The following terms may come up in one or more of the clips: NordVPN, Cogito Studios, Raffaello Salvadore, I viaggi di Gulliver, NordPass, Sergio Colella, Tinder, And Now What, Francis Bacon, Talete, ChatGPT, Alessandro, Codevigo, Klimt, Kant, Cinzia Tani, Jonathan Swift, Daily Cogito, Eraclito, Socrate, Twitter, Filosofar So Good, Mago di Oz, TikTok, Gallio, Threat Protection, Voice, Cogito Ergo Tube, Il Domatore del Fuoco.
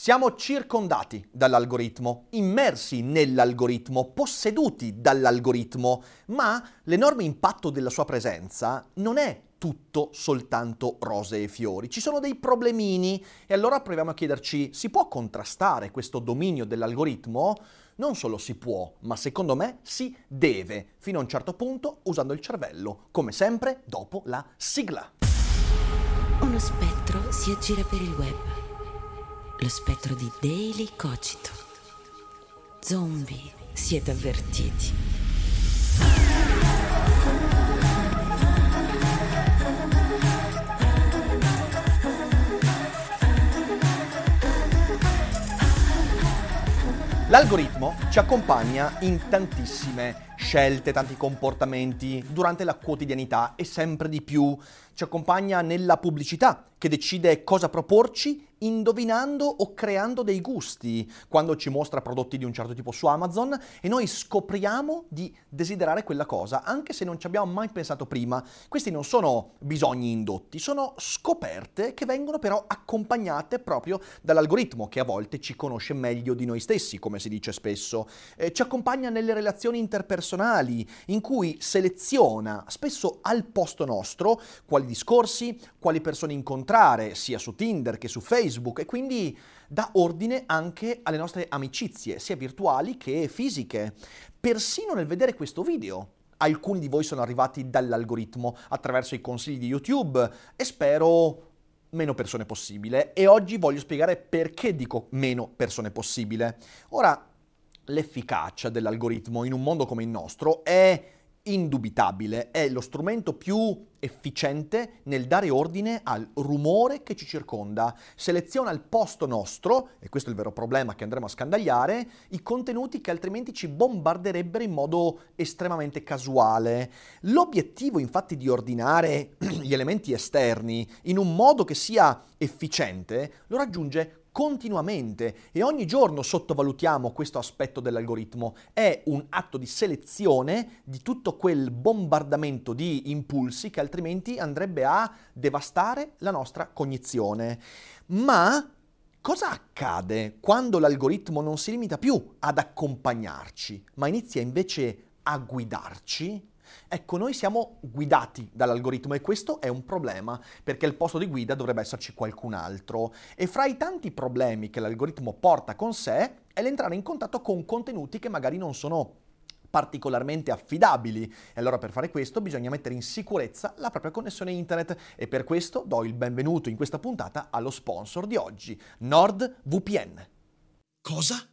Siamo circondati dall'algoritmo, immersi nell'algoritmo, posseduti dall'algoritmo, ma l'enorme impatto della sua presenza non è tutto soltanto rose e fiori. Ci sono dei problemini e allora proviamo a chiederci: si può contrastare questo dominio dell'algoritmo? Non solo si può, ma secondo me si deve, fino a un certo punto, usando il cervello, come sempre dopo la sigla. Uno spettro si aggira per il web. Lo spettro di Daily Cogito. Zombie, siete avvertiti. L'algoritmo ci accompagna in tantissime scelte, tanti comportamenti durante la quotidianità e sempre di più. Ci accompagna nella pubblicità, che decide cosa proporci indovinando o creando dei gusti, quando ci mostra prodotti di un certo tipo su Amazon e noi scopriamo di desiderare quella cosa, anche se non ci abbiamo mai pensato prima. Questi non sono bisogni indotti, sono scoperte che vengono però accompagnate proprio dall'algoritmo, che a volte ci conosce meglio di noi stessi, come si dice spesso. Ci accompagna nelle relazioni interpersonali, in cui seleziona, spesso al posto nostro, quali discorsi, quali persone incontrare, sia su Tinder che su Facebook, e quindi dà ordine anche alle nostre amicizie, sia virtuali che fisiche. Persino nel vedere questo video, alcuni di voi sono arrivati dall'algoritmo attraverso i consigli di YouTube e spero meno persone possibile. E oggi voglio spiegare perché dico meno persone possibile. Ora, l'efficacia dell'algoritmo in un mondo come il nostro è indubitabile, è lo strumento più efficiente nel dare ordine al rumore che ci circonda. Seleziona al posto nostro, e questo è il vero problema che andremo a scandagliare, i contenuti che altrimenti ci bombarderebbero in modo estremamente casuale. L'obiettivo, infatti, di ordinare gli elementi esterni in un modo che sia efficiente lo raggiunge continuamente, e ogni giorno sottovalutiamo questo aspetto dell'algoritmo. È un atto di selezione di tutto quel bombardamento di impulsi che altrimenti andrebbe a devastare la nostra cognizione. Ma cosa accade quando l'algoritmo non si limita più ad accompagnarci, ma inizia invece a guidarci? Ecco, noi siamo guidati dall'algoritmo e questo è un problema, perché al posto di guida dovrebbe esserci qualcun altro. E fra i tanti problemi che l'algoritmo porta con sé è l'entrare in contatto con contenuti che magari non sono particolarmente affidabili, e allora per fare questo bisogna mettere in sicurezza la propria connessione internet, e per questo do il benvenuto in questa puntata allo sponsor di oggi, NordVPN. Cosa?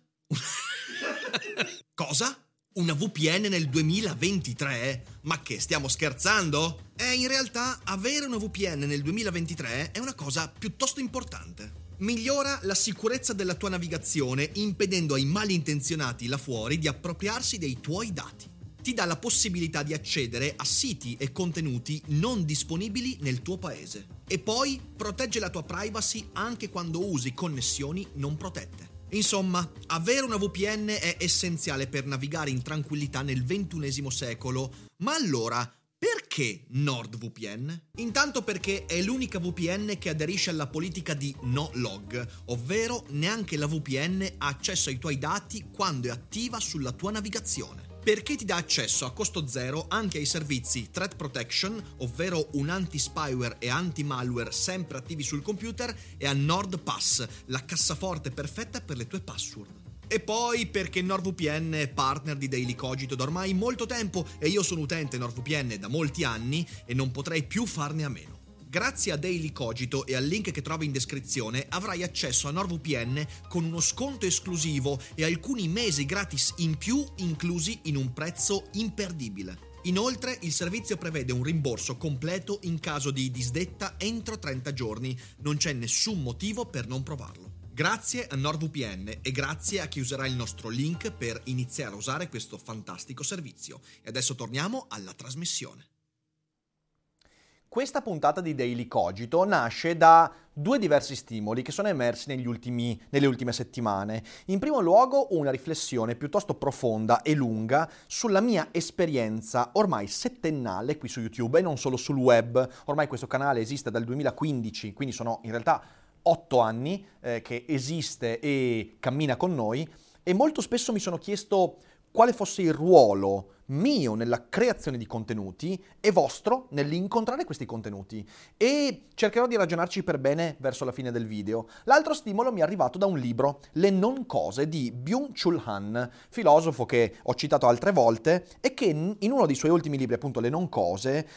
Cosa? Una VPN nel 2023? Ma che, stiamo scherzando? In realtà avere una VPN nel 2023 è una cosa piuttosto importante. Migliora la sicurezza della tua navigazione impedendo ai malintenzionati là fuori di appropriarsi dei tuoi dati. Ti dà la possibilità di accedere a siti e contenuti non disponibili nel tuo paese. E poi protegge la tua privacy anche quando usi connessioni non protette. Insomma, avere una VPN è essenziale per navigare in tranquillità nel XXI secolo, ma allora perché NordVPN? Intanto perché è l'unica VPN che aderisce alla politica di no log, ovvero neanche la VPN ha accesso ai tuoi dati quando è attiva sulla tua navigazione. Perché ti dà accesso a costo zero anche ai servizi Threat Protection, ovvero un anti-spyware e anti-malware sempre attivi sul computer, e a NordPass, la cassaforte perfetta per le tue password. E poi perché NordVPN è partner di Daily Cogito da ormai molto tempo e io sono utente NordVPN da molti anni e non potrei più farne a meno. Grazie a Daily Cogito e al link che trovi in descrizione avrai accesso a NordVPN con uno sconto esclusivo e alcuni mesi gratis in più inclusi in un prezzo imperdibile. Inoltre il servizio prevede un rimborso completo in caso di disdetta entro 30 giorni, non c'è nessun motivo per non provarlo. Grazie a NordVPN e grazie a chi userà il nostro link per iniziare a usare questo fantastico servizio. E adesso torniamo alla trasmissione. Questa puntata di Daily Cogito nasce da due diversi stimoli che sono emersi nelle ultime settimane. In primo luogo una riflessione piuttosto profonda e lunga sulla mia esperienza ormai settennale qui su YouTube e non solo sul web. Ormai questo canale esiste dal 2015, quindi sono in realtà 8 anni che esiste e cammina con noi, e molto spesso mi sono chiesto quale fosse il ruolo mio nella creazione di contenuti e vostro nell'incontrare questi contenuti, e cercherò di ragionarci per bene verso la fine del video. L'altro stimolo mi è arrivato da un libro, Le non cose di Byung Chul Han, filosofo che ho citato altre volte e che in uno dei suoi ultimi libri, appunto Le non cose,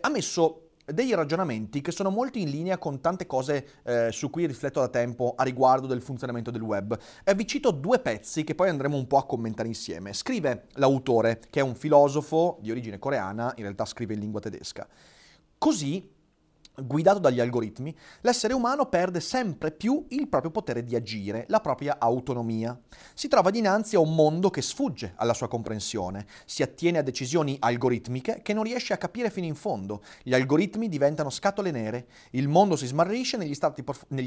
ha messo dei ragionamenti che sono molto in linea con tante cose su cui rifletto da tempo a riguardo del funzionamento del web. Vi cito due pezzi che poi andremo un po' a commentare insieme. Scrive l'autore, che è un filosofo di origine coreana, in realtà scrive in lingua tedesca. Così, guidato dagli algoritmi, l'essere umano perde sempre più il proprio potere di agire, la propria autonomia. Si trova dinanzi a un mondo che sfugge alla sua comprensione, si attiene a decisioni algoritmiche che non riesce a capire fino in fondo. Gli algoritmi diventano scatole nere, il mondo si smarrisce negli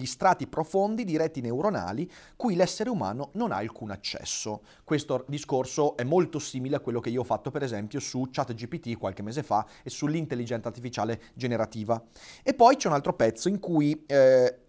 strati profondi di reti neuronali cui l'essere umano non ha alcun accesso. Questo discorso è molto simile a quello che io ho fatto per esempio su ChatGPT qualche mese fa e sull'intelligenza artificiale generativa. E poi c'è un altro pezzo in cui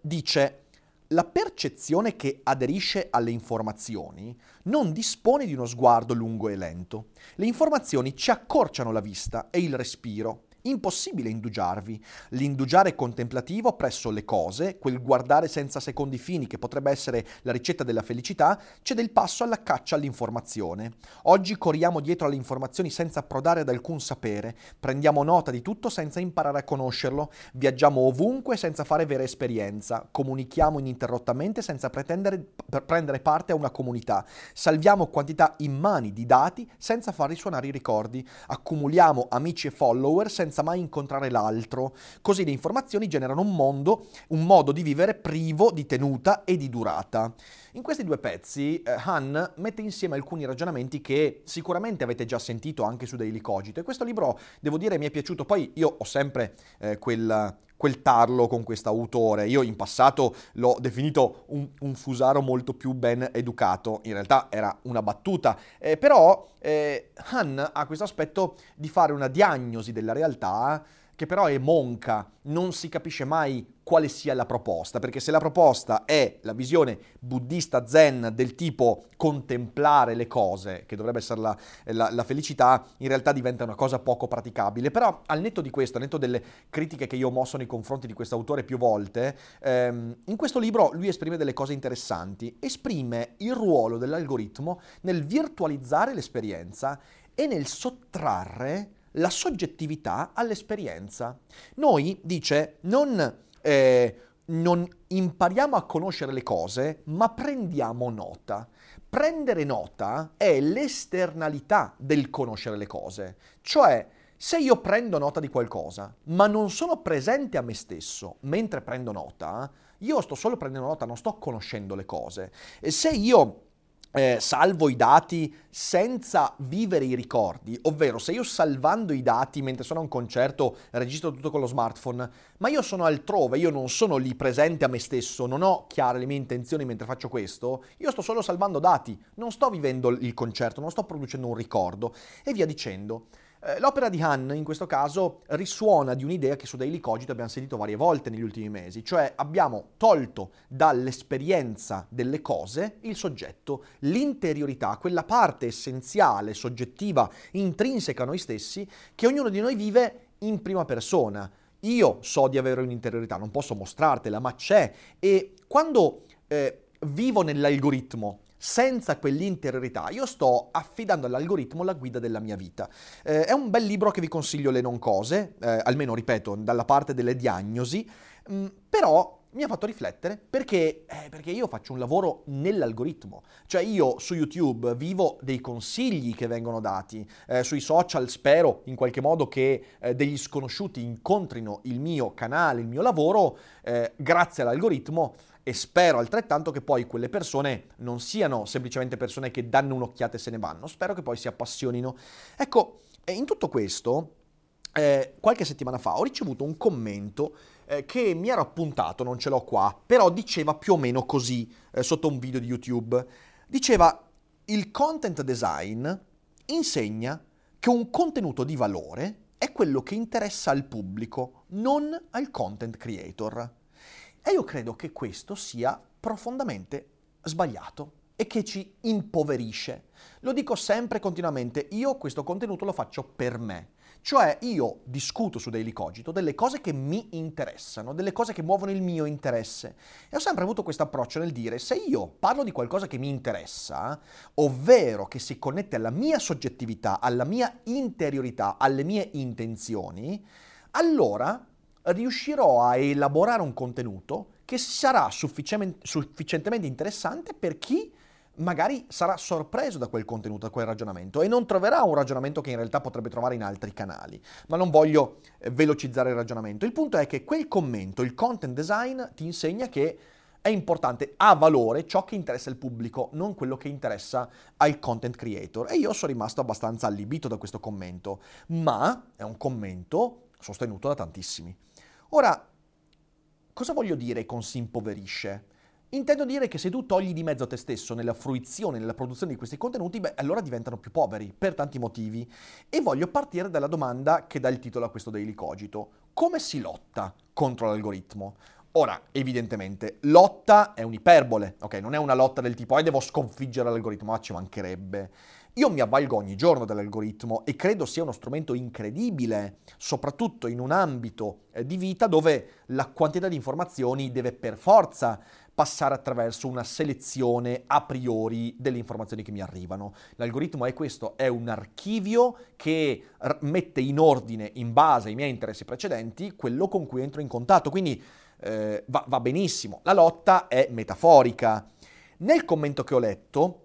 dice: la percezione che aderisce alle informazioni non dispone di uno sguardo lungo e lento. Le informazioni ci accorciano la vista e il respiro. Impossibile indugiarvi. L'indugiare contemplativo presso le cose, quel guardare senza secondi fini che potrebbe essere la ricetta della felicità, cede il passo alla caccia all'informazione. Oggi corriamo dietro alle informazioni senza approdare ad alcun sapere, prendiamo nota di tutto senza imparare a conoscerlo, viaggiamo ovunque senza fare vera esperienza, comunichiamo ininterrottamente senza prendere parte a una comunità, salviamo quantità immani di dati senza far risuonare i ricordi, accumuliamo amici e follower senza mai incontrare l'altro. Così le informazioni generano un modo di vivere privo di tenuta e di durata. In questi due pezzi Han mette insieme alcuni ragionamenti che sicuramente avete già sentito anche su Daily Cogito, e questo libro, devo dire, mi è piaciuto. Poi io ho sempre quel tarlo con questo autore. Io in passato l'ho definito un fusaro molto più ben educato, in realtà era una battuta, però Han ha questo aspetto di fare una diagnosi della realtà che però è monca, non si capisce mai quale sia la proposta, perché se la proposta è la visione buddista zen del tipo contemplare le cose, che dovrebbe essere la felicità, in realtà diventa una cosa poco praticabile. Però al netto di questo, al netto delle critiche che io ho mosso nei confronti di quest'autore più volte, in questo libro lui esprime delle cose interessanti, esprime il ruolo dell'algoritmo nel virtualizzare l'esperienza e nel sottrarre la soggettività all'esperienza. Noi, dice, non impariamo a conoscere le cose, ma prendiamo nota. Prendere nota è l'esternalità del conoscere le cose. Cioè, se io prendo nota di qualcosa, ma non sono presente a me stesso mentre prendo nota, io sto solo prendendo nota, non sto conoscendo le cose. E se io salvo i dati senza vivere i ricordi, ovvero se io salvando i dati mentre sono a un concerto registro tutto con lo smartphone, ma io sono altrove, io non sono lì presente a me stesso, non ho chiare le mie intenzioni mentre faccio questo, io sto solo salvando dati, non sto vivendo il concerto, non sto producendo un ricordo e via dicendo. L'opera di Han in questo caso risuona di un'idea che su Daily Cogito abbiamo sentito varie volte negli ultimi mesi, cioè abbiamo tolto dall'esperienza delle cose il soggetto, l'interiorità, quella parte essenziale, soggettiva, intrinseca a noi stessi che ognuno di noi vive in prima persona. Io so di avere un'interiorità, non posso mostrartela, ma c'è, e quando vivo nell'algoritmo senza quell'interiorità, io sto affidando all'algoritmo la guida della mia vita. È un bel libro che vi consiglio, Le non cose, almeno, ripeto, dalla parte delle diagnosi, però mi ha fatto riflettere perché io faccio un lavoro nell'algoritmo, cioè io su YouTube vivo dei consigli che vengono dati, sui social spero in qualche modo che degli sconosciuti incontrino il mio canale, il mio lavoro, grazie all'algoritmo. E spero altrettanto che poi quelle persone non siano semplicemente persone che danno un'occhiata e se ne vanno, spero che poi si appassionino. Ecco, in tutto questo qualche settimana fa ho ricevuto un commento che mi ero appuntato, non ce l'ho qua, però diceva più o meno così, sotto un video di YouTube. Diceva: il content design insegna che un contenuto di valore è quello che interessa al pubblico, non al content creator. E io credo che questo sia profondamente sbagliato e che ci impoverisce. Lo dico sempre continuamente, io questo contenuto lo faccio per me. Cioè io discuto su Daily Cogito delle cose che mi interessano, delle cose che muovono il mio interesse. E ho sempre avuto questo approccio nel dire, se io parlo di qualcosa che mi interessa, ovvero che si connette alla mia soggettività, alla mia interiorità, alle mie intenzioni, allora riuscirò a elaborare un contenuto che sarà sufficientemente interessante per chi magari sarà sorpreso da quel contenuto, da quel ragionamento, e non troverà un ragionamento che in realtà potrebbe trovare in altri canali. Ma non voglio velocizzare il ragionamento. Il punto è che quel commento, il content design, ti insegna che è importante, ha valore ciò che interessa al pubblico, non quello che interessa al content creator. E io sono rimasto abbastanza allibito da questo commento, ma è un commento sostenuto da tantissimi. Ora, cosa voglio dire con si impoverisce? Intendo dire che se tu togli di mezzo a te stesso nella fruizione, nella produzione di questi contenuti, beh, allora diventano più poveri, per tanti motivi. E voglio partire dalla domanda che dà il titolo a questo Daily Cogito. Come si lotta contro l'algoritmo? Ora, evidentemente, lotta è un'iperbole, ok? Non è una lotta del tipo, devo sconfiggere l'algoritmo, ma ci mancherebbe. Io mi avvalgo ogni giorno dell'algoritmo e credo sia uno strumento incredibile, soprattutto in un ambito di vita dove la quantità di informazioni deve per forza passare attraverso una selezione a priori delle informazioni che mi arrivano. L'algoritmo è questo, è un archivio che mette in ordine, in base ai miei interessi precedenti, quello con cui entro in contatto, quindi va benissimo. La lotta è metaforica. Nel commento che ho letto,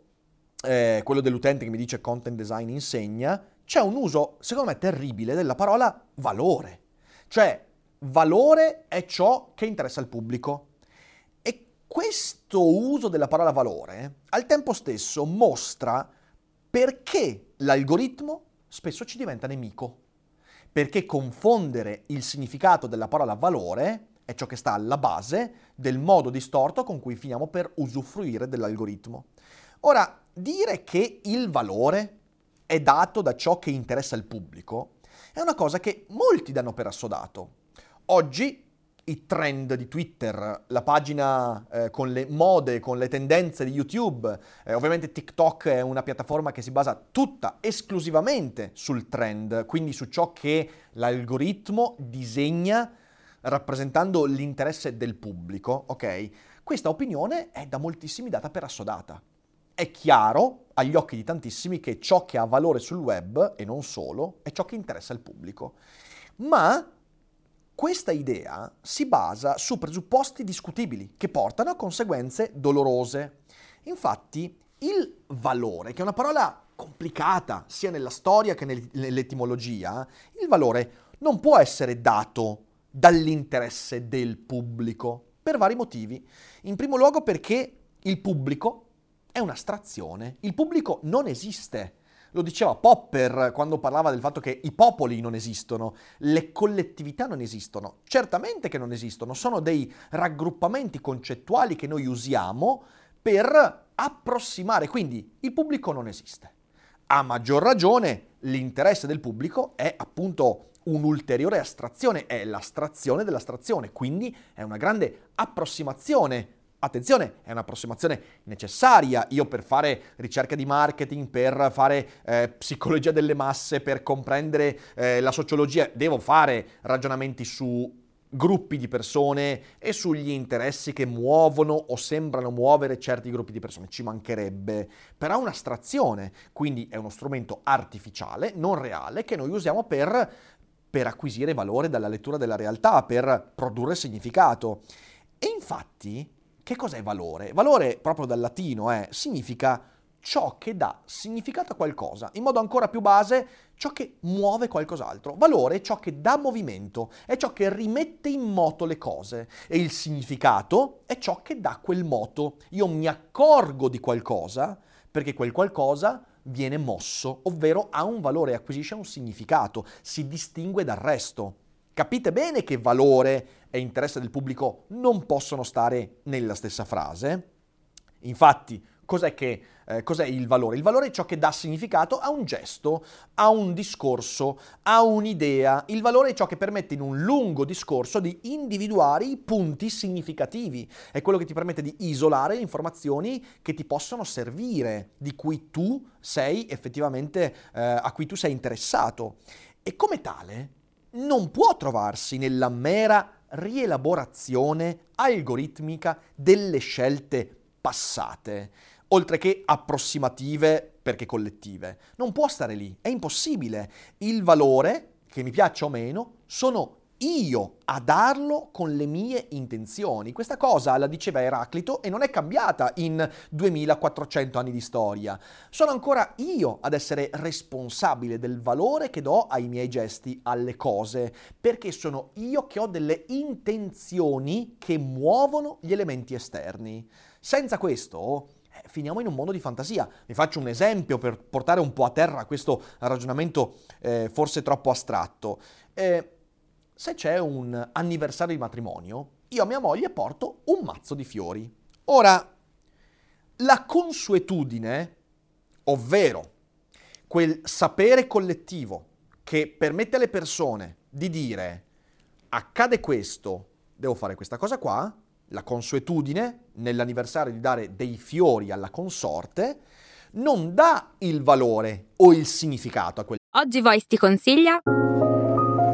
quello dell'utente che mi dice content design insegna, c'è un uso, secondo me, terribile della parola valore. Cioè, valore è ciò che interessa al pubblico. Questo uso della parola valore al tempo stesso mostra perché l'algoritmo spesso ci diventa nemico. Perché confondere il significato della parola valore è ciò che sta alla base del modo distorto con cui finiamo per usufruire dell'algoritmo. Ora, dire che il valore è dato da ciò che interessa il pubblico è una cosa che molti danno per assodato. Oggi i trend di Twitter, la pagina con le mode, con le tendenze di YouTube, ovviamente TikTok è una piattaforma che si basa tutta esclusivamente sul trend, quindi su ciò che l'algoritmo disegna rappresentando l'interesse del pubblico, ok? Questa opinione è da moltissimi data per assodata. È chiaro agli occhi di tantissimi che ciò che ha valore sul web, e non solo, è ciò che interessa il pubblico. Ma questa idea si basa su presupposti discutibili che portano a conseguenze dolorose. Infatti, il valore, che è una parola complicata sia nella storia che nell'etimologia, il valore non può essere dato dall'interesse del pubblico per vari motivi. In primo luogo perché il pubblico è un'astrazione, il pubblico non esiste. Lo diceva Popper quando parlava del fatto che i popoli non esistono, le collettività non esistono. Certamente che non esistono, sono dei raggruppamenti concettuali che noi usiamo per approssimare, quindi il pubblico non esiste. A maggior ragione l'interesse del pubblico è appunto un'ulteriore astrazione, è l'astrazione dell'astrazione, quindi è una grande approssimazione. Attenzione, è un'approssimazione necessaria. Io per fare ricerca di marketing, per fare psicologia delle masse, per comprendere la sociologia, devo fare ragionamenti su gruppi di persone e sugli interessi che muovono o sembrano muovere certi gruppi di persone, ci mancherebbe. Però è un'astrazione, quindi è uno strumento artificiale, non reale, che noi usiamo per acquisire valore dalla lettura della realtà, per produrre significato. E infatti, che cos'è valore? Valore, proprio dal latino, significa ciò che dà significato a qualcosa, in modo ancora più base, ciò che muove qualcos'altro. Valore è ciò che dà movimento, è ciò che rimette in moto le cose, e il significato è ciò che dà quel moto. Io mi accorgo di qualcosa perché quel qualcosa viene mosso, ovvero ha un valore, acquisisce un significato, si distingue dal resto. Capite bene che valore e interesse del pubblico non possono stare nella stessa frase? Infatti, cos'è il valore? Il valore è ciò che dà significato a un gesto, a un discorso, a un'idea. Il valore è ciò che permette in un lungo discorso di individuare i punti significativi. È quello che ti permette di isolare le informazioni che ti possono servire, di cui tu sei effettivamente, a cui tu sei interessato. E come tale non può trovarsi nella mera rielaborazione algoritmica delle scelte passate, oltre che approssimative perché collettive. Non può stare lì, è impossibile. Il valore, che mi piaccia o meno, sono io a darlo con le mie intenzioni. Questa cosa la diceva Eraclito e non è cambiata in 2400 anni di storia. Sono ancora io ad essere responsabile del valore che do ai miei gesti, alle cose, perché sono io che ho delle intenzioni che muovono gli elementi esterni. Senza questo finiamo in un mondo di fantasia. Vi faccio un esempio per portare un po' a terra questo ragionamento forse troppo astratto. Se c'è un anniversario di matrimonio, io a mia moglie porto un mazzo di fiori. Ora, la consuetudine, ovvero quel sapere collettivo che permette alle persone di dire accade questo, devo fare questa cosa qua, la consuetudine nell'anniversario di dare dei fiori alla consorte non dà il valore o il significato a quel. Oggi Voice ti consiglia.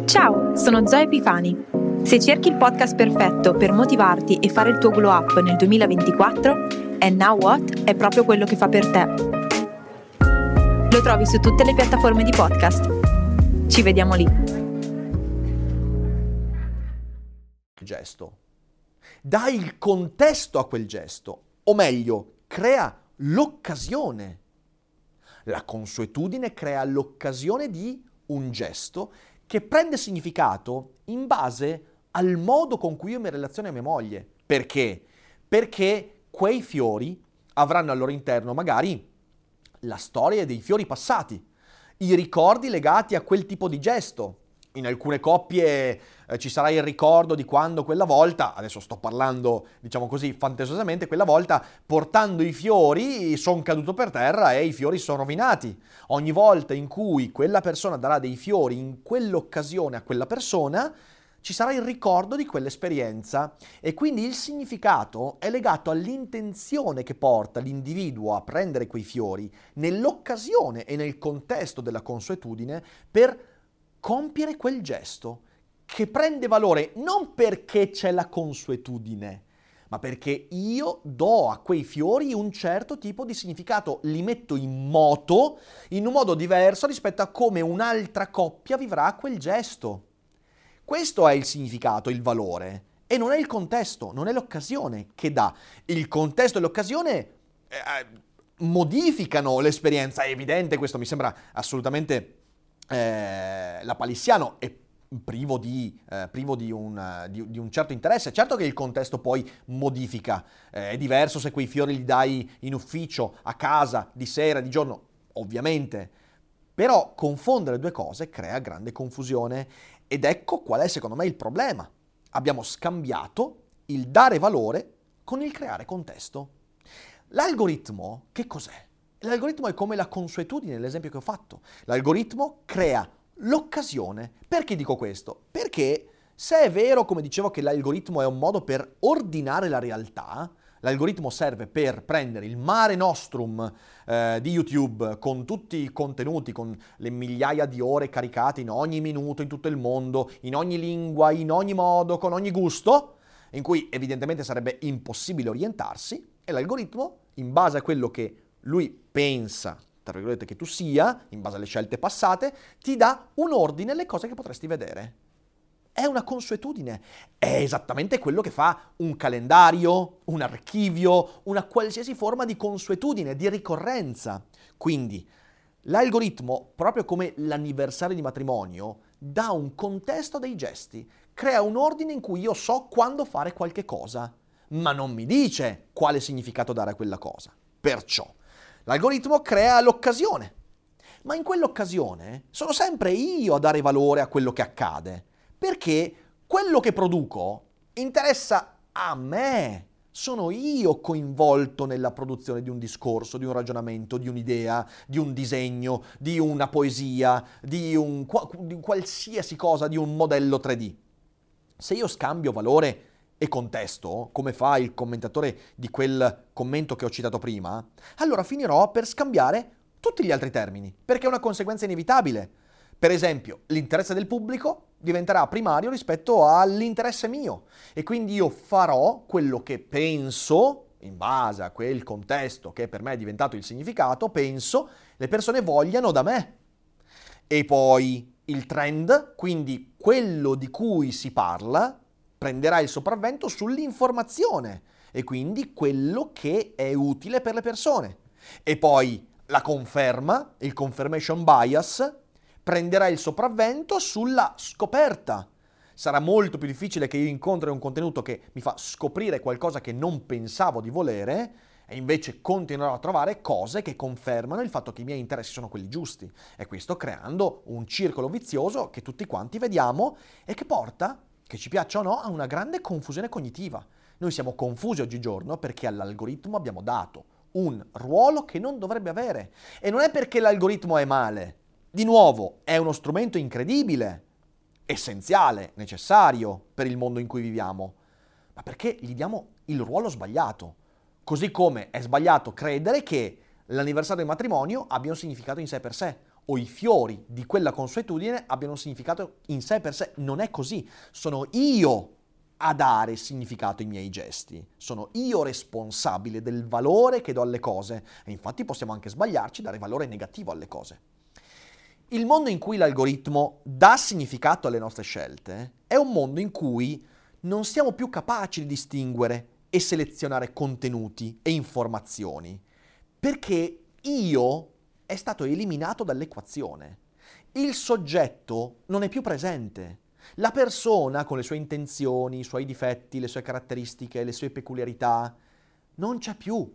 Ciao, sono Zoe Pifani. Se cerchi il podcast perfetto per motivarti e fare il tuo glow up nel 2024, And Now What è proprio quello che fa per te. Lo trovi su tutte le piattaforme di podcast. Ci vediamo lì. Gesto. Dà il contesto a quel gesto, o meglio, crea l'occasione. La consuetudine crea l'occasione di un gesto che prende significato in base al modo con cui io mi relaziono a mia moglie. Perché? Perché quei fiori avranno al loro interno magari la storia dei fiori passati, i ricordi legati a quel tipo di gesto. In alcune coppie ci sarà il ricordo di quando quella volta, adesso sto parlando diciamo così fantasiosamente, quella volta portando i fiori sono caduto per terra e i fiori sono rovinati. Ogni volta in cui quella persona darà dei fiori in quell'occasione a quella persona, ci sarà il ricordo di quell'esperienza e quindi il significato è legato all'intenzione che porta l'individuo a prendere quei fiori nell'occasione e nel contesto della consuetudine per compiere quel gesto che prende valore non perché c'è la consuetudine, ma perché io do a quei fiori un certo tipo di significato, li metto in moto in un modo diverso rispetto a come un'altra coppia vivrà quel gesto. Questo è il significato, il valore, e non è il contesto, non è l'occasione che dà. Il contesto e l'occasione modificano l'esperienza, è evidente, questo mi sembra assolutamente lapalissiano è privo di un certo interesse. Certo che il contesto poi modifica, è diverso se quei fiori li dai in ufficio, a casa, di sera, di giorno, ovviamente, però confondere due cose crea grande confusione ed ecco qual è secondo me il problema. Abbiamo scambiato il dare valore con il creare contesto. L'algoritmo che cos'è? L'algoritmo è come la consuetudine, l'esempio che ho fatto. L'algoritmo crea l'occasione. Perché dico questo? Perché se è vero, come dicevo, che l'algoritmo è un modo per ordinare la realtà, l'algoritmo serve per prendere il mare nostrum di YouTube con tutti i contenuti, con le migliaia di ore caricate in ogni minuto, in tutto il mondo, in ogni lingua, in ogni modo, con ogni gusto, in cui evidentemente sarebbe impossibile orientarsi, e l'algoritmo, in base a quello che lui pensa, tra virgolette, che tu sia, in base alle scelte passate, ti dà un ordine alle cose che potresti vedere. È una consuetudine. È esattamente quello che fa un calendario, un archivio, una qualsiasi forma di consuetudine, di ricorrenza. Quindi l'algoritmo, proprio come l'anniversario di matrimonio, dà un contesto dei gesti, crea un ordine in cui io so quando fare qualche cosa, ma non mi dice quale significato dare a quella cosa. Perciò L'algoritmo crea l'occasione, ma in quell'occasione sono sempre io a dare valore a quello che accade, perché quello che produco interessa a me, sono io coinvolto nella produzione di un discorso, di un ragionamento, di un'idea, di un disegno, di una poesia, di qualsiasi cosa, di un modello 3D. Se io scambio valore e contesto, come fa il commentatore di quel commento che ho citato prima, allora finirò per scambiare tutti gli altri termini, perché è una conseguenza inevitabile. Per esempio, l'interesse del pubblico diventerà primario rispetto all'interesse mio e quindi io farò quello che penso, in base a quel contesto che per me è diventato il significato, penso le persone vogliano da me. E poi il trend, quindi quello di cui si parla, prenderà il sopravvento sull'informazione e quindi quello che è utile per le persone. E poi la conferma, il confirmation bias, prenderà il sopravvento sulla scoperta. Sarà molto più difficile che io incontri un contenuto che mi fa scoprire qualcosa che non pensavo di volere e invece continuerò a trovare cose che confermano il fatto che i miei interessi sono quelli giusti. E questo creando un circolo vizioso che tutti quanti vediamo e che porta, che ci piaccia o no, a una grande confusione cognitiva. Noi siamo confusi oggigiorno perché all'algoritmo abbiamo dato un ruolo che non dovrebbe avere. E non è perché l'algoritmo è male. Di nuovo, è uno strumento incredibile, essenziale, necessario per il mondo in cui viviamo, ma perché gli diamo il ruolo sbagliato. Così come è sbagliato credere che l'anniversario del matrimonio abbia un significato in sé per sé, o i fiori di quella consuetudine abbiano un significato in sé per sé. Non è così. Sono io a dare significato ai miei gesti. Sono io responsabile del valore che do alle cose. E infatti possiamo anche sbagliarci, dare valore negativo alle cose. Il mondo in cui l'algoritmo dà significato alle nostre scelte è un mondo in cui non siamo più capaci di distinguere e selezionare contenuti e informazioni, perché io è stato eliminato dall'equazione. Il soggetto non è più presente. La persona con le sue intenzioni, i suoi difetti, le sue caratteristiche, le sue peculiarità non c'è più.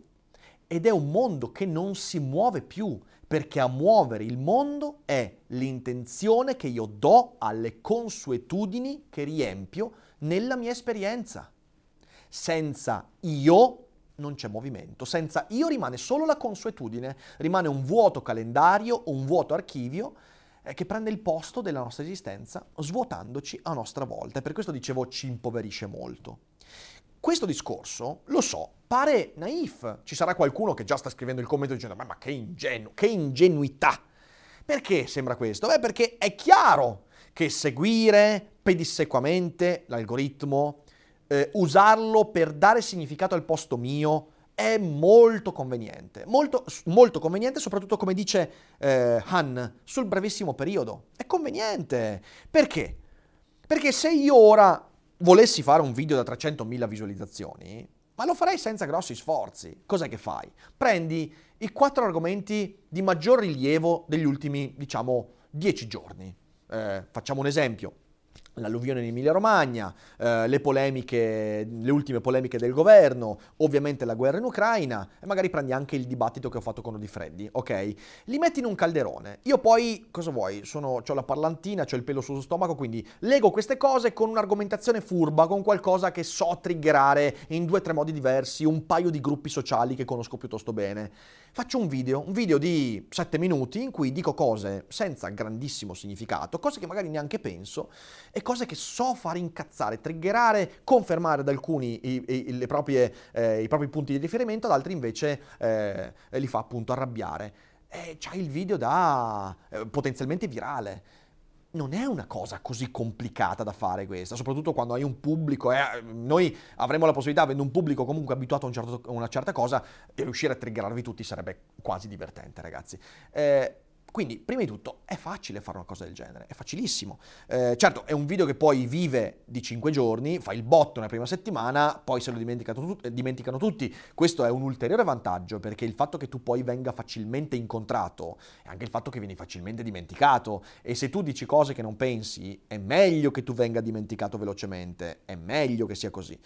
Ed è un mondo che non si muove più, perché a muovere il mondo è l'intenzione che io do alle consuetudini che riempio nella mia esperienza. Senza io non c'è movimento, senza io rimane solo la consuetudine, rimane un vuoto calendario, un vuoto archivio che prende il posto della nostra esistenza, svuotandoci a nostra volta. E per questo dicevo ci impoverisce molto. Questo discorso, lo so, pare naif. Ci sarà qualcuno che già sta scrivendo il commento dicendo ma che ingenuità. Perché sembra questo? Beh, perché è chiaro che seguire pedissequamente l'algoritmo, usarlo per dare significato al posto mio, è molto conveniente. Molto, molto conveniente, soprattutto come dice Han, sul brevissimo periodo. È conveniente. Perché? Perché se io ora volessi fare un video da 300.000 visualizzazioni, ma lo farei senza grossi sforzi. Cos'è che fai? Prendi i 4 argomenti di maggior rilievo degli ultimi, 10 giorni. Facciamo un esempio. L'alluvione in Emilia-Romagna, le ultime polemiche del governo, ovviamente la guerra in Ucraina, e magari prendi anche il dibattito che ho fatto con Odifreddi, ok? Li metti in un calderone. Io poi, cosa vuoi? C'ho la parlantina, c'ho il pelo sullo stomaco, quindi lego queste cose con un'argomentazione furba, con qualcosa che so triggerare in 2 o 3 modi diversi, un paio di gruppi sociali che conosco piuttosto bene. Faccio un video di 7 minuti in cui dico cose senza grandissimo significato, cose che magari neanche penso, e cose che so far incazzare, triggerare, confermare ad alcuni i propri punti di riferimento, ad altri invece li fa appunto arrabbiare. C'hai il video da potenzialmente virale. Non è una cosa così complicata da fare questa, soprattutto quando hai un pubblico. Noi avremo la possibilità, avendo un pubblico comunque abituato a una certa cosa, di riuscire a triggerarvi tutti sarebbe quasi divertente, ragazzi. Quindi, prima di tutto, è facile fare una cosa del genere, è facilissimo. Certo, è un video che poi vive di 5 giorni, fa il botto nella prima settimana, poi se lo dimenticano tutti. Questo è un ulteriore vantaggio, perché il fatto che tu poi venga facilmente incontrato e anche il fatto che vieni facilmente dimenticato. E se tu dici cose che non pensi, è meglio che tu venga dimenticato velocemente, è meglio che sia così.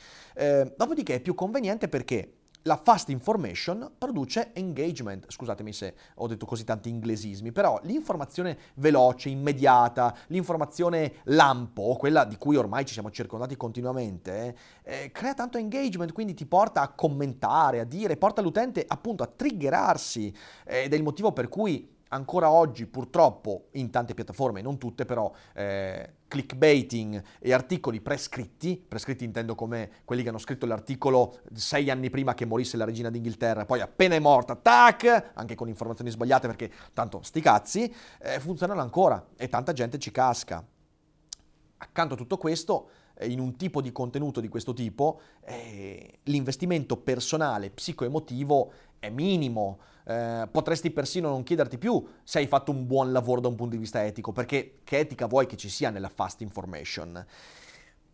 Dopodiché è più conveniente perché La fast information produce engagement, scusatemi se ho detto così tanti inglesismi, però l'informazione veloce, immediata, l'informazione lampo, quella di cui ormai ci siamo circondati continuamente, crea tanto engagement, quindi ti porta a commentare, a dire, porta l'utente appunto a triggerarsi, ed è il motivo per cui ancora oggi purtroppo in tante piattaforme, non tutte però, clickbaiting e articoli prescritti intendo come quelli che hanno scritto l'articolo 6 anni prima che morisse la regina d'Inghilterra, poi appena è morta, tac, anche con informazioni sbagliate perché tanto sti cazzi, funzionano ancora e tanta gente ci casca. Accanto a tutto questo, in un tipo di contenuto di questo tipo, l'investimento personale, psicoemotivo è minimo. Potresti persino non chiederti più se hai fatto un buon lavoro da un punto di vista etico, perché che etica vuoi che ci sia nella fast information?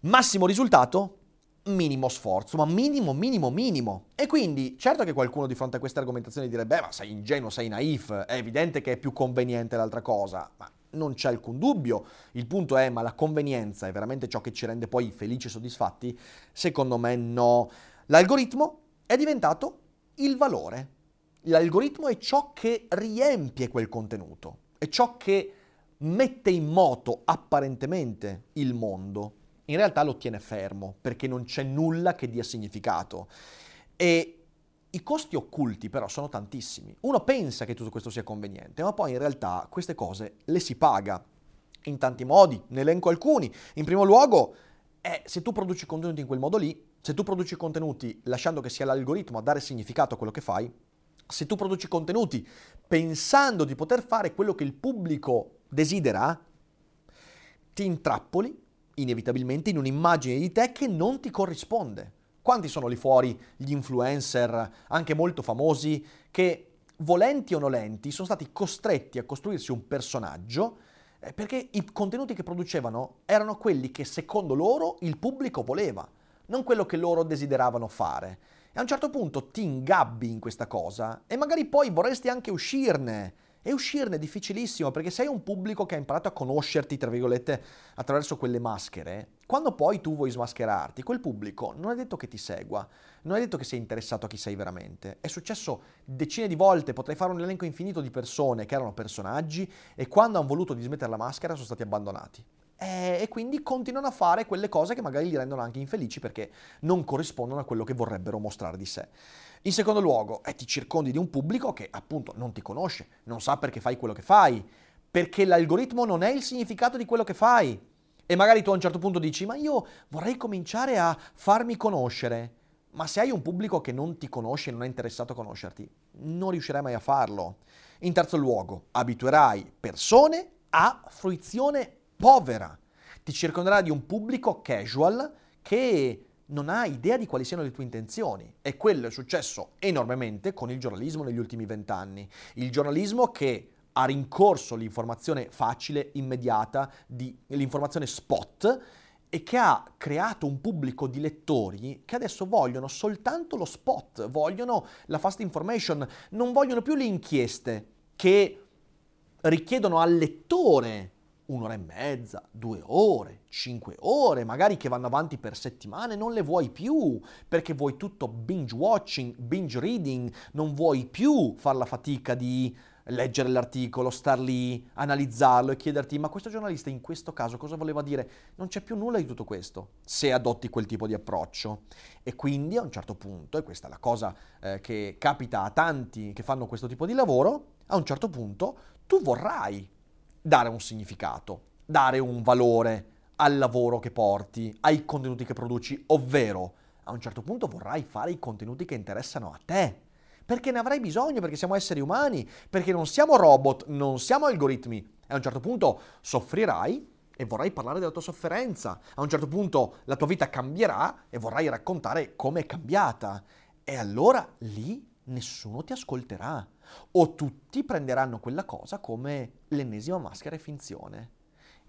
Massimo risultato, minimo sforzo, ma minimo. E quindi, certo che qualcuno di fronte a queste argomentazioni direbbe, ma sei ingenuo, sei naif, è evidente che è più conveniente l'altra cosa, ma non c'è alcun dubbio. Il punto è, ma la convenienza è veramente ciò che ci rende poi felici e soddisfatti? Secondo me no. L'algoritmo è diventato il valore. L'algoritmo è ciò che riempie quel contenuto, è ciò che mette in moto apparentemente il mondo. In realtà lo tiene fermo, perché non c'è nulla che dia significato. E i costi occulti però sono tantissimi. Uno pensa che tutto questo sia conveniente, ma poi in realtà queste cose le si paga in tanti modi, ne elenco alcuni. In primo luogo, se tu produci contenuti in quel modo lì, se tu produci contenuti lasciando che sia l'algoritmo a dare significato a quello che fai, se tu produci contenuti pensando di poter fare quello che il pubblico desidera, ti intrappoli inevitabilmente in un'immagine di te che non ti corrisponde. Quanti sono lì fuori gli influencer, anche molto famosi, che volenti o nolenti sono stati costretti a costruirsi un personaggio perché i contenuti che producevano erano quelli che secondo loro il pubblico voleva, non quello che loro desideravano fare. E a un certo punto ti ingabbi in questa cosa e magari poi vorresti anche uscirne. E uscirne è difficilissimo perché sei un pubblico che ha imparato a conoscerti, tra virgolette, attraverso quelle maschere. Quando poi tu vuoi smascherarti, quel pubblico non è detto che ti segua, non è detto che sei interessato a chi sei veramente. È successo decine di volte, potrei fare un elenco infinito di persone che erano personaggi e quando hanno voluto dismettere la maschera sono stati abbandonati. E quindi continuano a fare quelle cose che magari li rendono anche infelici perché non corrispondono a quello che vorrebbero mostrare di sé. In secondo luogo, ti circondi di un pubblico che appunto non ti conosce, non sa perché fai quello che fai, perché l'algoritmo non è il significato di quello che fai. E magari tu a un certo punto dici, ma io vorrei cominciare a farmi conoscere. Ma se hai un pubblico che non ti conosce, non è interessato a conoscerti, non riuscirai mai a farlo. In terzo luogo, abituerai persone a fruizione povera. Ti circonderà di un pubblico casual che non ha idea di quali siano le tue intenzioni. E quello è successo enormemente con il giornalismo negli ultimi 20 anni. Il giornalismo che ha rincorso l'informazione facile, immediata, l'informazione spot e che ha creato un pubblico di lettori che adesso vogliono soltanto lo spot, vogliono la fast information, non vogliono più le inchieste che richiedono al lettore 1 ora e mezza, 2 ore, 5 ore, magari che vanno avanti per settimane, non le vuoi più, perché vuoi tutto binge watching, binge reading, non vuoi più far la fatica di leggere l'articolo, star lì, analizzarlo e chiederti ma questo giornalista in questo caso cosa voleva dire? Non c'è più nulla di tutto questo se adotti quel tipo di approccio. E quindi a un certo punto, e questa è la cosa che capita a tanti che fanno questo tipo di lavoro, a un certo punto tu vorrai dare un significato, dare un valore al lavoro che porti, ai contenuti che produci, ovvero a un certo punto vorrai fare i contenuti che interessano a te, perché ne avrai bisogno, perché siamo esseri umani, perché non siamo robot, non siamo algoritmi, e a un certo punto soffrirai e vorrai parlare della tua sofferenza, a un certo punto la tua vita cambierà e vorrai raccontare come è cambiata, e allora lì nessuno ti ascolterà o tutti prenderanno quella cosa come l'ennesima maschera e finzione.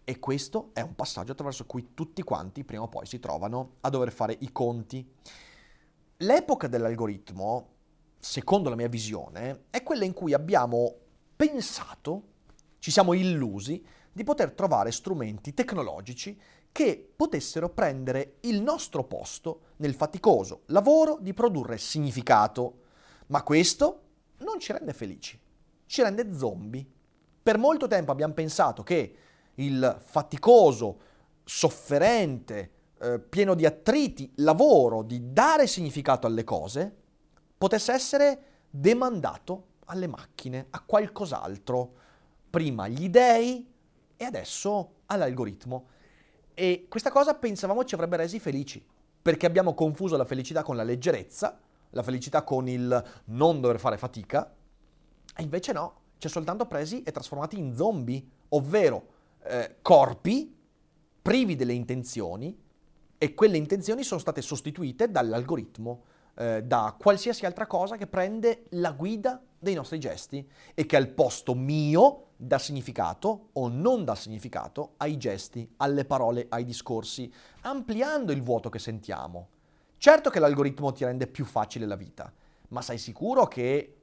E questo è un passaggio attraverso cui tutti quanti prima o poi si trovano a dover fare i conti. L'epoca dell'algoritmo, secondo la mia visione, è quella in cui abbiamo pensato, ci siamo illusi di poter trovare strumenti tecnologici che potessero prendere il nostro posto nel faticoso lavoro di produrre significato. Ma questo non ci rende felici, ci rende zombie. Per molto tempo abbiamo pensato che il faticoso, sofferente, pieno di attriti, lavoro di dare significato alle cose potesse essere demandato alle macchine, a qualcos'altro, prima agli dèi e adesso all'algoritmo. E questa cosa pensavamo ci avrebbe resi felici, perché abbiamo confuso la felicità con la leggerezza, la felicità con il non dover fare fatica, e invece no, ci è soltanto presi e trasformati in zombie, ovvero corpi privi delle intenzioni, e quelle intenzioni sono state sostituite dall'algoritmo, da qualsiasi altra cosa che prende la guida dei nostri gesti e che al posto mio dà significato o non dà significato ai gesti, alle parole, ai discorsi, ampliando il vuoto che sentiamo. Certo che l'algoritmo ti rende più facile la vita, ma sei sicuro che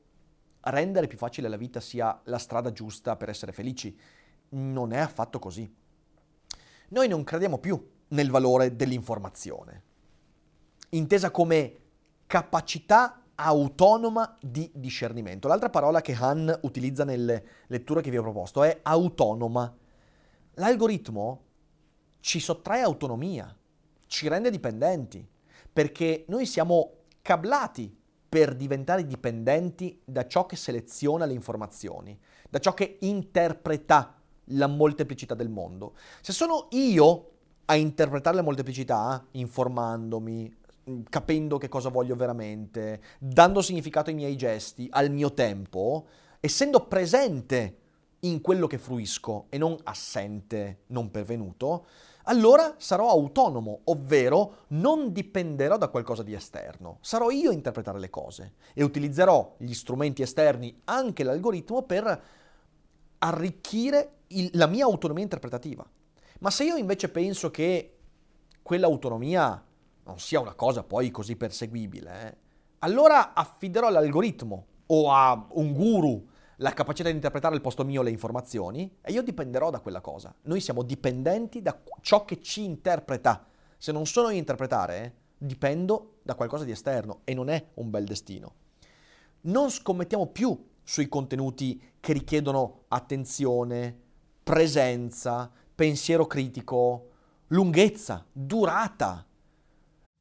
rendere più facile la vita sia la strada giusta per essere felici? Non è affatto così. Noi non crediamo più nel valore dell'informazione, intesa come capacità autonoma di discernimento. L'altra parola che Han utilizza nelle letture che vi ho proposto è autonoma. L'algoritmo ci sottrae autonomia, ci rende dipendenti, perché noi siamo cablati per diventare dipendenti da ciò che seleziona le informazioni, da ciò che interpreta la molteplicità del mondo. Se sono io a interpretare la molteplicità, informandomi, capendo che cosa voglio veramente, dando significato ai miei gesti, al mio tempo, essendo presente in quello che fruisco e non assente, non pervenuto, allora sarò autonomo, ovvero non dipenderò da qualcosa di esterno. Sarò io a interpretare le cose e utilizzerò gli strumenti esterni, anche l'algoritmo, per arricchire la mia autonomia interpretativa. Ma se io invece penso che quell'autonomia non sia una cosa poi così perseguibile, allora affiderò all'algoritmo o a un guru la capacità di interpretare al posto mio le informazioni e io dipenderò da quella cosa. Noi siamo dipendenti da ciò che ci interpreta. Se non sono io a interpretare, dipendo da qualcosa di esterno e non è un bel destino. Non scommettiamo più sui contenuti che richiedono attenzione, presenza, pensiero critico, lunghezza, durata.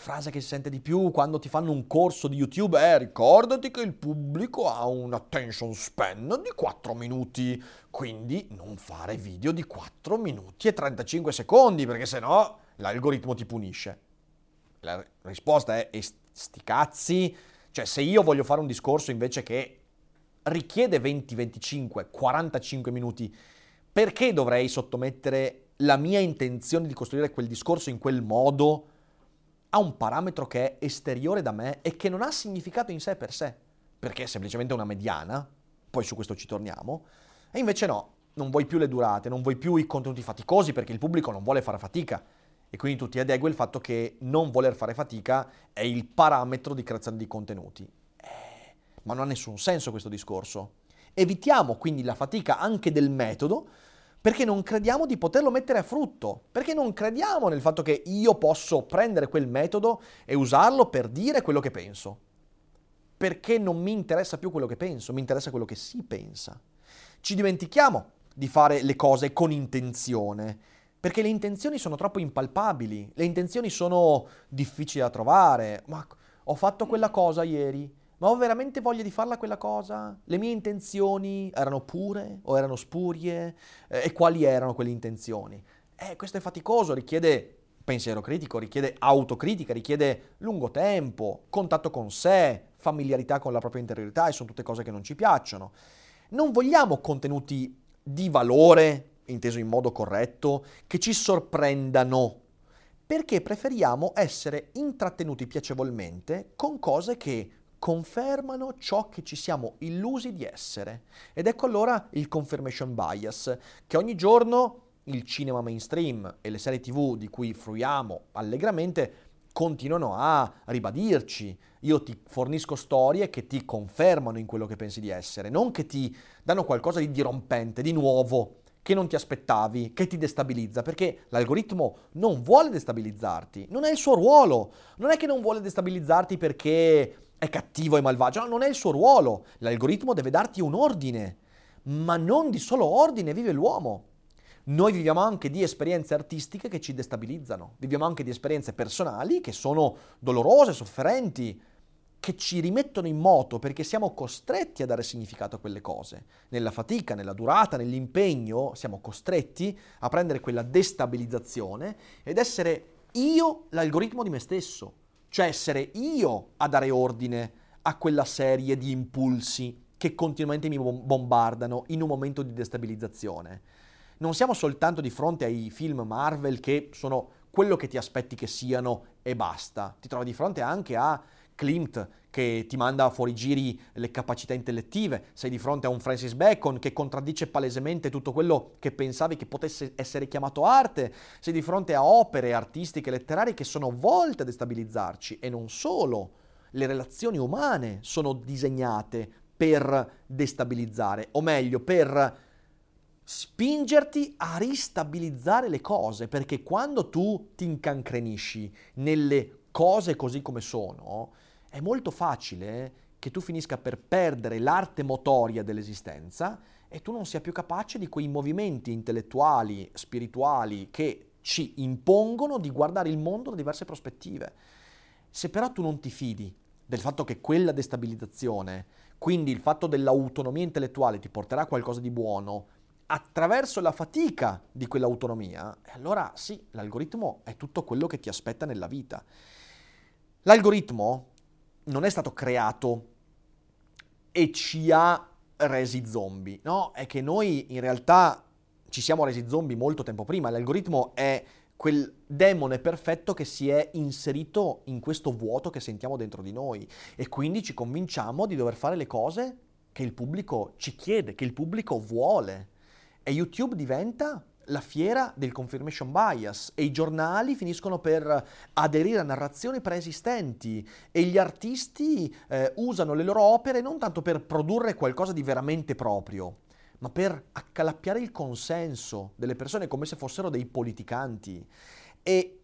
Frase che si sente di più quando ti fanno un corso di YouTube è ricordati che il pubblico ha un attention span di 4 minuti, quindi non fare video di 4 minuti e 35 secondi perché sennò l'algoritmo ti punisce. La risposta è sti cazzi, cioè se io voglio fare un discorso invece che richiede 20, 25, 45 minuti, perché dovrei sottomettere la mia intenzione di costruire quel discorso in quel modo a un parametro che è esteriore da me e che non ha significato in sé per sé, perché è semplicemente una mediana, poi su questo ci torniamo, e invece no, non vuoi più le durate, non vuoi più i contenuti faticosi perché il pubblico non vuole fare fatica e quindi tu ti adegui al fatto che non voler fare fatica è il parametro di creazione di contenuti. Ma non ha nessun senso questo discorso. Evitiamo quindi la fatica anche del metodo perché non crediamo di poterlo mettere a frutto, perché non crediamo nel fatto che io posso prendere quel metodo e usarlo per dire quello che penso, perché non mi interessa più quello che penso, mi interessa quello che si pensa. Ci dimentichiamo di fare le cose con intenzione, perché le intenzioni sono troppo impalpabili, le intenzioni sono difficili da trovare, ma ho fatto quella cosa ieri, ma ho veramente voglia di farla quella cosa? Le mie intenzioni erano pure o erano spurie? E quali erano quelle intenzioni? Questo è faticoso, richiede pensiero critico, richiede autocritica, richiede lungo tempo, contatto con sé, familiarità con la propria interiorità e sono tutte cose che non ci piacciono. Non vogliamo contenuti di valore, inteso in modo corretto, che ci sorprendano, perché preferiamo essere intrattenuti piacevolmente con cose che confermano ciò che ci siamo illusi di essere. Ed ecco allora il confirmation bias, che ogni giorno il cinema mainstream e le serie TV di cui fruiamo allegramente continuano a ribadirci. Io ti fornisco storie che ti confermano in quello che pensi di essere, non che ti danno qualcosa di dirompente, di nuovo, che non ti aspettavi, che ti destabilizza, perché l'algoritmo non vuole destabilizzarti, non è il suo ruolo. Non è che non vuole destabilizzarti perché è cattivo e malvagio, no, non è il suo ruolo. L'algoritmo deve darti un ordine, ma non di solo ordine vive l'uomo. Noi viviamo anche di esperienze artistiche che ci destabilizzano, viviamo anche di esperienze personali che sono dolorose, sofferenti, che ci rimettono in moto perché siamo costretti a dare significato a quelle cose. Nella fatica, nella durata, nell'impegno siamo costretti a prendere quella destabilizzazione ed essere io l'algoritmo di me stesso, cioè essere io a dare ordine a quella serie di impulsi che continuamente mi bombardano in un momento di destabilizzazione. Non siamo soltanto di fronte ai film Marvel che sono quello che ti aspetti che siano e basta. Ti trovi di fronte anche a Klimt che ti manda fuori giri le capacità intellettive, sei di fronte a un Francis Bacon che contraddice palesemente tutto quello che pensavi che potesse essere chiamato arte, sei di fronte a opere artistiche, letterarie che sono volte a destabilizzarci e non solo. Le relazioni umane sono disegnate per destabilizzare, o meglio per spingerti a ristabilizzare le cose, perché quando tu ti incancrenisci nelle cose così come sono, è molto facile che tu finisca per perdere l'arte motoria dell'esistenza e tu non sia più capace di quei movimenti intellettuali, spirituali che ci impongono di guardare il mondo da diverse prospettive. Se però tu non ti fidi del fatto che quella destabilizzazione, quindi il fatto dell'autonomia intellettuale, ti porterà a qualcosa di buono attraverso la fatica di quell'autonomia, allora sì, l'algoritmo è tutto quello che ti aspetta nella vita. L'algoritmo non è stato creato e ci ha resi zombie, no? È che noi in realtà ci siamo resi zombie molto tempo prima. L'algoritmo è quel demone perfetto che si è inserito in questo vuoto che sentiamo dentro di noi e quindi ci convinciamo di dover fare le cose che il pubblico ci chiede, che il pubblico vuole. E YouTube diventa la fiera del confirmation bias e i giornali finiscono per aderire a narrazioni preesistenti e gli artisti usano le loro opere non tanto per produrre qualcosa di veramente proprio, ma per accalappiare il consenso delle persone come se fossero dei politicanti. E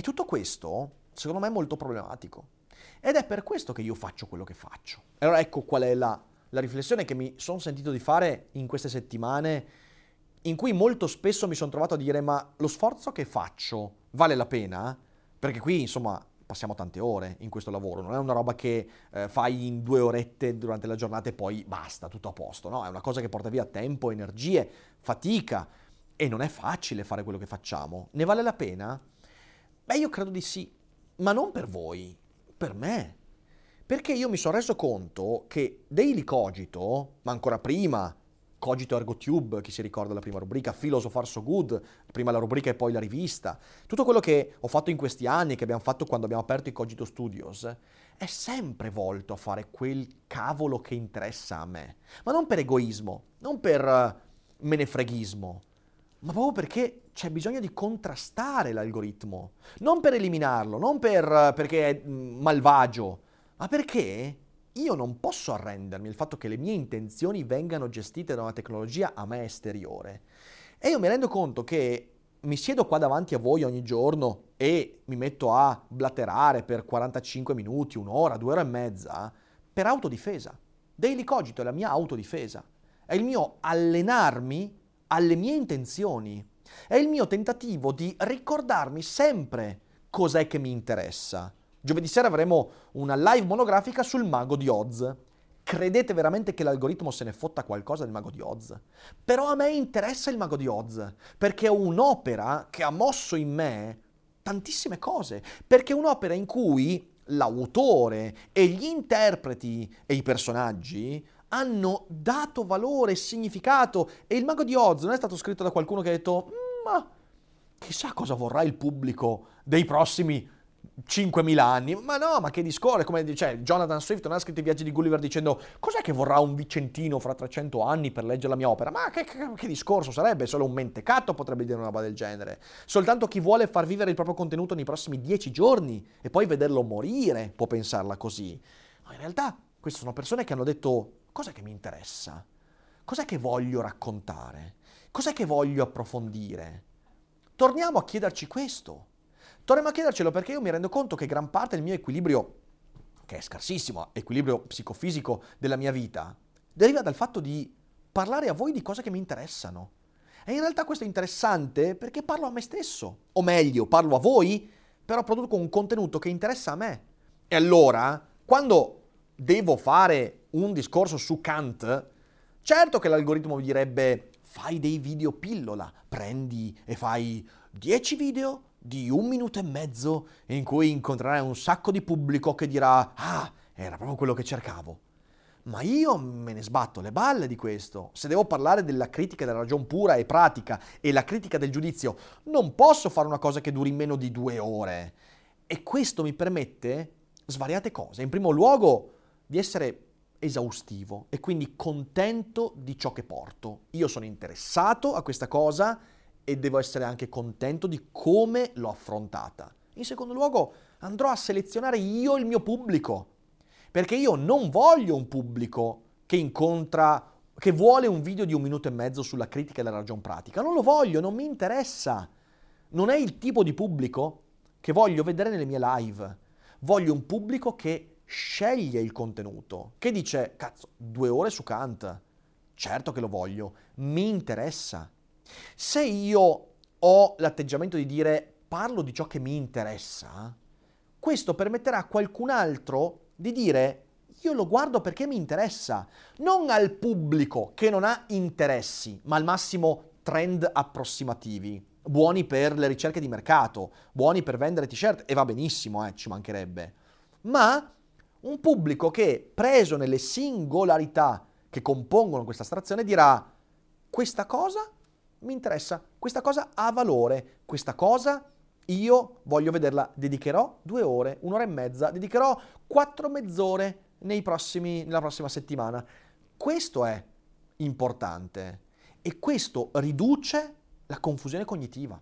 tutto questo, secondo me, è molto problematico. Ed è per questo che io faccio quello che faccio. Allora ecco qual è la riflessione che mi sono sentito di fare in queste settimane, in cui molto spesso mi sono trovato a dire: ma lo sforzo che faccio vale la pena? Perché qui, insomma, passiamo tante ore in questo lavoro, non è una roba che fai in 2 orette durante la giornata e poi basta, tutto a posto, no? È una cosa che porta via tempo, energie, fatica e non è facile fare quello che facciamo. Ne vale la pena? Beh, io credo di sì, ma non per voi, per me. Perché io mi sono reso conto che Daily Cogito, ma ancora prima Cogito Ergo Tube, chi si ricorda la prima rubrica, Filosofar So Good, prima la rubrica e poi la rivista, tutto quello che ho fatto in questi anni, che abbiamo fatto quando abbiamo aperto i Cogito Studios, è sempre volto a fare quel cavolo che interessa a me. Ma non per egoismo, non per menefreghismo, ma proprio perché c'è bisogno di contrastare l'algoritmo. Non per eliminarlo, non perché è malvagio, ma perché io non posso arrendermi al fatto che le mie intenzioni vengano gestite da una tecnologia a me esteriore. E io mi rendo conto che mi siedo qua davanti a voi ogni giorno e mi metto a blaterare per 45 minuti, 1 ora, 2 ore e mezza, per autodifesa. Daily Cogito è la mia autodifesa. È il mio allenarmi alle mie intenzioni. È il mio tentativo di ricordarmi sempre cos'è che mi interessa. Giovedì sera avremo una live monografica sul Mago di Oz. Credete veramente che l'algoritmo se ne fotta qualcosa del Mago di Oz? Però a me interessa il Mago di Oz, perché è un'opera che ha mosso in me tantissime cose, perché è un'opera in cui l'autore e gli interpreti e i personaggi hanno dato valore e significato, e il Mago di Oz non è stato scritto da qualcuno che ha detto: ma Chissà cosa vorrà il pubblico dei prossimi 5.000 anni, ma no, ma che discorso, come dice Jonathan Swift, non ha scritto I viaggi di Gulliver dicendo cos'è che vorrà un vicentino fra 300 anni per leggere la mia opera, ma che discorso sarebbe, solo un mentecatto potrebbe dire una roba del genere, soltanto chi vuole far vivere il proprio contenuto nei prossimi 10 giorni e poi vederlo morire può pensarla così, ma in realtà queste sono persone che hanno detto cos'è che mi interessa, cos'è che voglio raccontare, cos'è che voglio approfondire, torniamo a chiederci questo. Torniamo a chiedercelo perché io mi rendo conto che gran parte del mio equilibrio, che è scarsissimo, equilibrio psicofisico della mia vita, deriva dal fatto di parlare a voi di cose che mi interessano. E in realtà questo è interessante perché parlo a me stesso, o meglio, parlo a voi, però produco un contenuto che interessa a me. E allora, quando devo fare un discorso su Kant, certo che l'algoritmo mi direbbe fai dei video pillola, prendi e fai 10 video di 1 minuto e mezzo in cui incontrerai un sacco di pubblico che dirà ah, era proprio quello che cercavo. Ma io me ne sbatto le balle di questo. Se devo parlare della critica della ragion pura e pratica e la critica del giudizio, non posso fare una cosa che duri meno di 2 ore. E questo mi permette svariate cose. In primo luogo di essere esaustivo e quindi contento di ciò che porto. Io sono interessato a questa cosa e devo essere anche contento di come l'ho affrontata. In secondo luogo, andrò a selezionare io il mio pubblico, perché io non voglio un pubblico che vuole un video di 1 minuto e mezzo sulla critica della ragion pratica. Non lo voglio, non mi interessa. Non è il tipo di pubblico che voglio vedere nelle mie live. Voglio un pubblico che sceglie il contenuto, che dice, cazzo, 2 ore su Kant. Certo che lo voglio, mi interessa. Se io ho l'atteggiamento di dire parlo di ciò che mi interessa, questo permetterà a qualcun altro di dire io lo guardo perché mi interessa, non al pubblico che non ha interessi, ma al massimo trend approssimativi, buoni per le ricerche di mercato, buoni per vendere t-shirt e va benissimo, ci mancherebbe, ma un pubblico che preso nelle singolarità che compongono questa astrazione dirà questa cosa mi interessa, questa cosa ha valore, questa cosa io voglio vederla, dedicherò 2 ore, 1 ora e mezza, dedicherò 4 mezz'ore nella prossima settimana. Questo è importante e questo riduce la confusione cognitiva.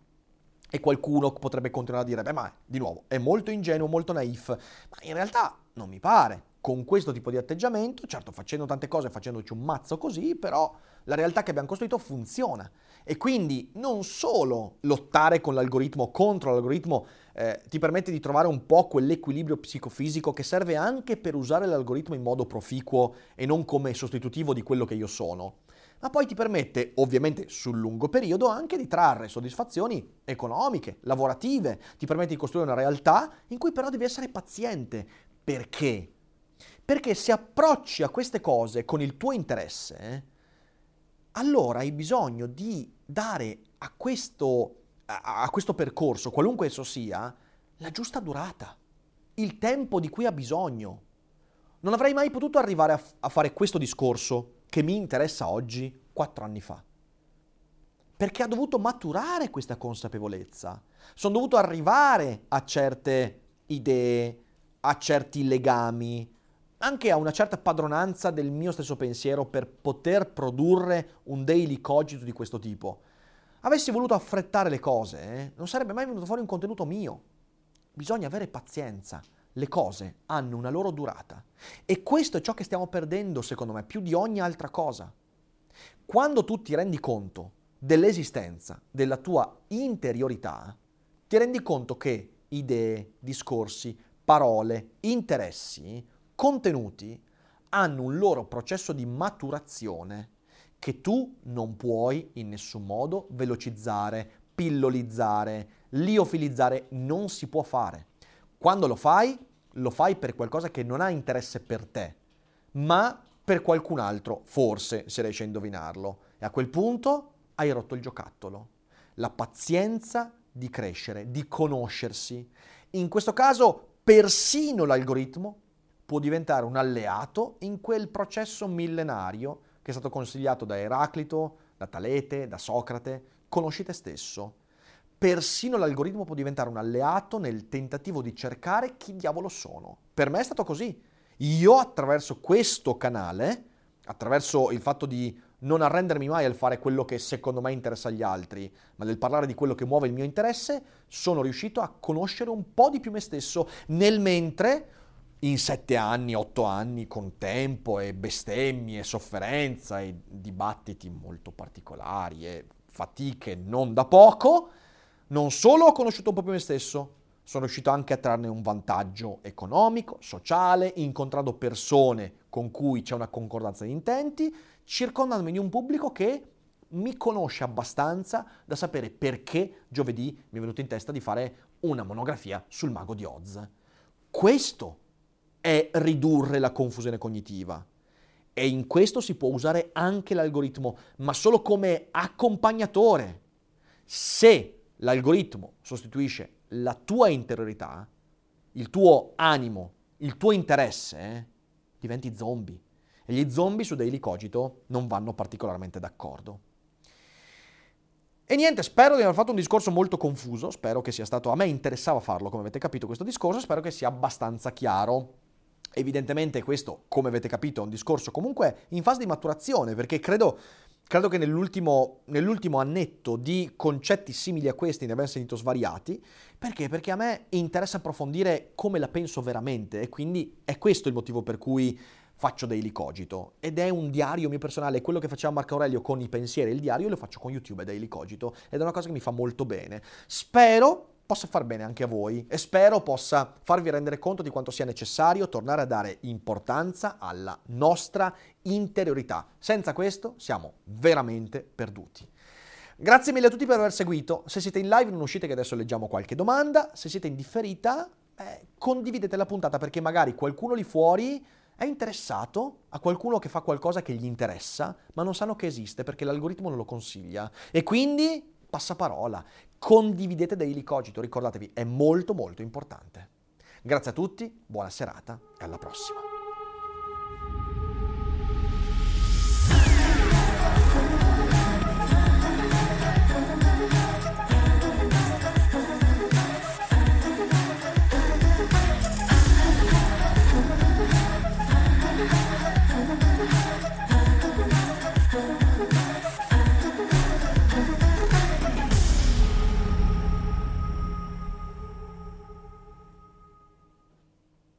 E qualcuno potrebbe continuare a dire, beh ma di nuovo è molto ingenuo, molto naif, ma in realtà non mi pare. Con questo tipo di atteggiamento, certo facendo tante cose, facendoci un mazzo così, però la realtà che abbiamo costruito funziona. E quindi non solo lottare con l'algoritmo, contro l'algoritmo, ti permette di trovare un po' quell'equilibrio psicofisico che serve anche per usare l'algoritmo in modo proficuo e non come sostitutivo di quello che io sono, ma poi ti permette, ovviamente sul lungo periodo, anche di trarre soddisfazioni economiche, lavorative, ti permette di costruire una realtà in cui però devi essere paziente. Perché? Perché se approcci a queste cose con il tuo interesse, allora hai bisogno di dare a questo percorso, qualunque esso sia, la giusta durata, il tempo di cui ha bisogno. Non avrei mai potuto arrivare a fare questo discorso che mi interessa oggi, 4 anni fa. Perché ha dovuto maturare questa consapevolezza. Sono dovuto arrivare a certe idee, a certi legami, anche a una certa padronanza del mio stesso pensiero per poter produrre un daily cogito di questo tipo. Avessi voluto affrettare le cose, non sarebbe mai venuto fuori un contenuto mio. Bisogna avere pazienza. Le cose hanno una loro durata. E questo è ciò che stiamo perdendo, secondo me, più di ogni altra cosa. Quando tu ti rendi conto dell'esistenza, della tua interiorità, ti rendi conto che idee, discorsi, parole, interessi, contenuti hanno un loro processo di maturazione che tu non puoi in nessun modo velocizzare, pillolizzare, liofilizzare, non si può fare. Quando lo fai per qualcosa che non ha interesse per te, ma per qualcun altro, forse, se riesci a indovinarlo. E a quel punto hai rotto il giocattolo. La pazienza di crescere, di conoscersi. In questo caso persino l'algoritmo può diventare un alleato in quel processo millenario che è stato consigliato da Eraclito, da Talete, da Socrate. Conosci te stesso. persino l'algoritmo può diventare un alleato nel tentativo di cercare chi diavolo sono. Per me è stato così. Io attraverso questo canale, attraverso il fatto di non arrendermi mai al fare quello che secondo me interessa agli altri, ma nel parlare di quello che muove il mio interesse, sono riuscito a conoscere un po' di più me stesso, nel mentre in 7 anni, 8 anni, con tempo e bestemmie, sofferenza e dibattiti molto particolari e fatiche non da poco, non solo ho conosciuto un po' più me stesso, sono riuscito anche a trarne un vantaggio economico, sociale, incontrando persone con cui c'è una concordanza di intenti, circondandomi di un pubblico che mi conosce abbastanza da sapere perché giovedì mi è venuto in testa di fare una monografia sul Mago di Oz. Questo è ridurre la confusione cognitiva. E in questo si può usare anche l'algoritmo, ma solo come accompagnatore. Se l'algoritmo sostituisce la tua interiorità, il tuo animo, il tuo interesse, diventi zombie. E gli zombie su Daily Cogito non vanno particolarmente d'accordo. E niente, spero di aver fatto un discorso molto confuso, spero che sia stato... A me interessava farlo, come avete capito, questo discorso, spero che sia abbastanza chiaro. Evidentemente questo, come avete capito, è un discorso comunque in fase di maturazione, perché credo che nell'ultimo annetto di concetti simili a questi ne abbiamo sentito svariati. Perché? Perché a me interessa approfondire come la penso veramente, e quindi è questo il motivo per cui faccio Daily Cogito, ed è un diario mio personale. Quello che faceva Marco Aurelio con i pensieri e il diario lo faccio con YouTube e Daily Cogito, ed è una cosa che mi fa molto bene. Spero possa far bene anche a voi, e spero possa farvi rendere conto di quanto sia necessario tornare a dare importanza alla nostra interiorità. Senza questo siamo veramente perduti. Grazie mille a tutti per aver seguito. Se siete in live non uscite, che adesso leggiamo qualche domanda. Se siete in differita, condividete la puntata, perché magari qualcuno lì fuori è interessato a qualcuno che fa qualcosa che gli interessa, ma non sanno che esiste perché l'algoritmo non lo consiglia. E quindi passaparola, condividete Daily Cogito, ricordatevi, è molto molto importante. Grazie a tutti, buona serata e alla prossima.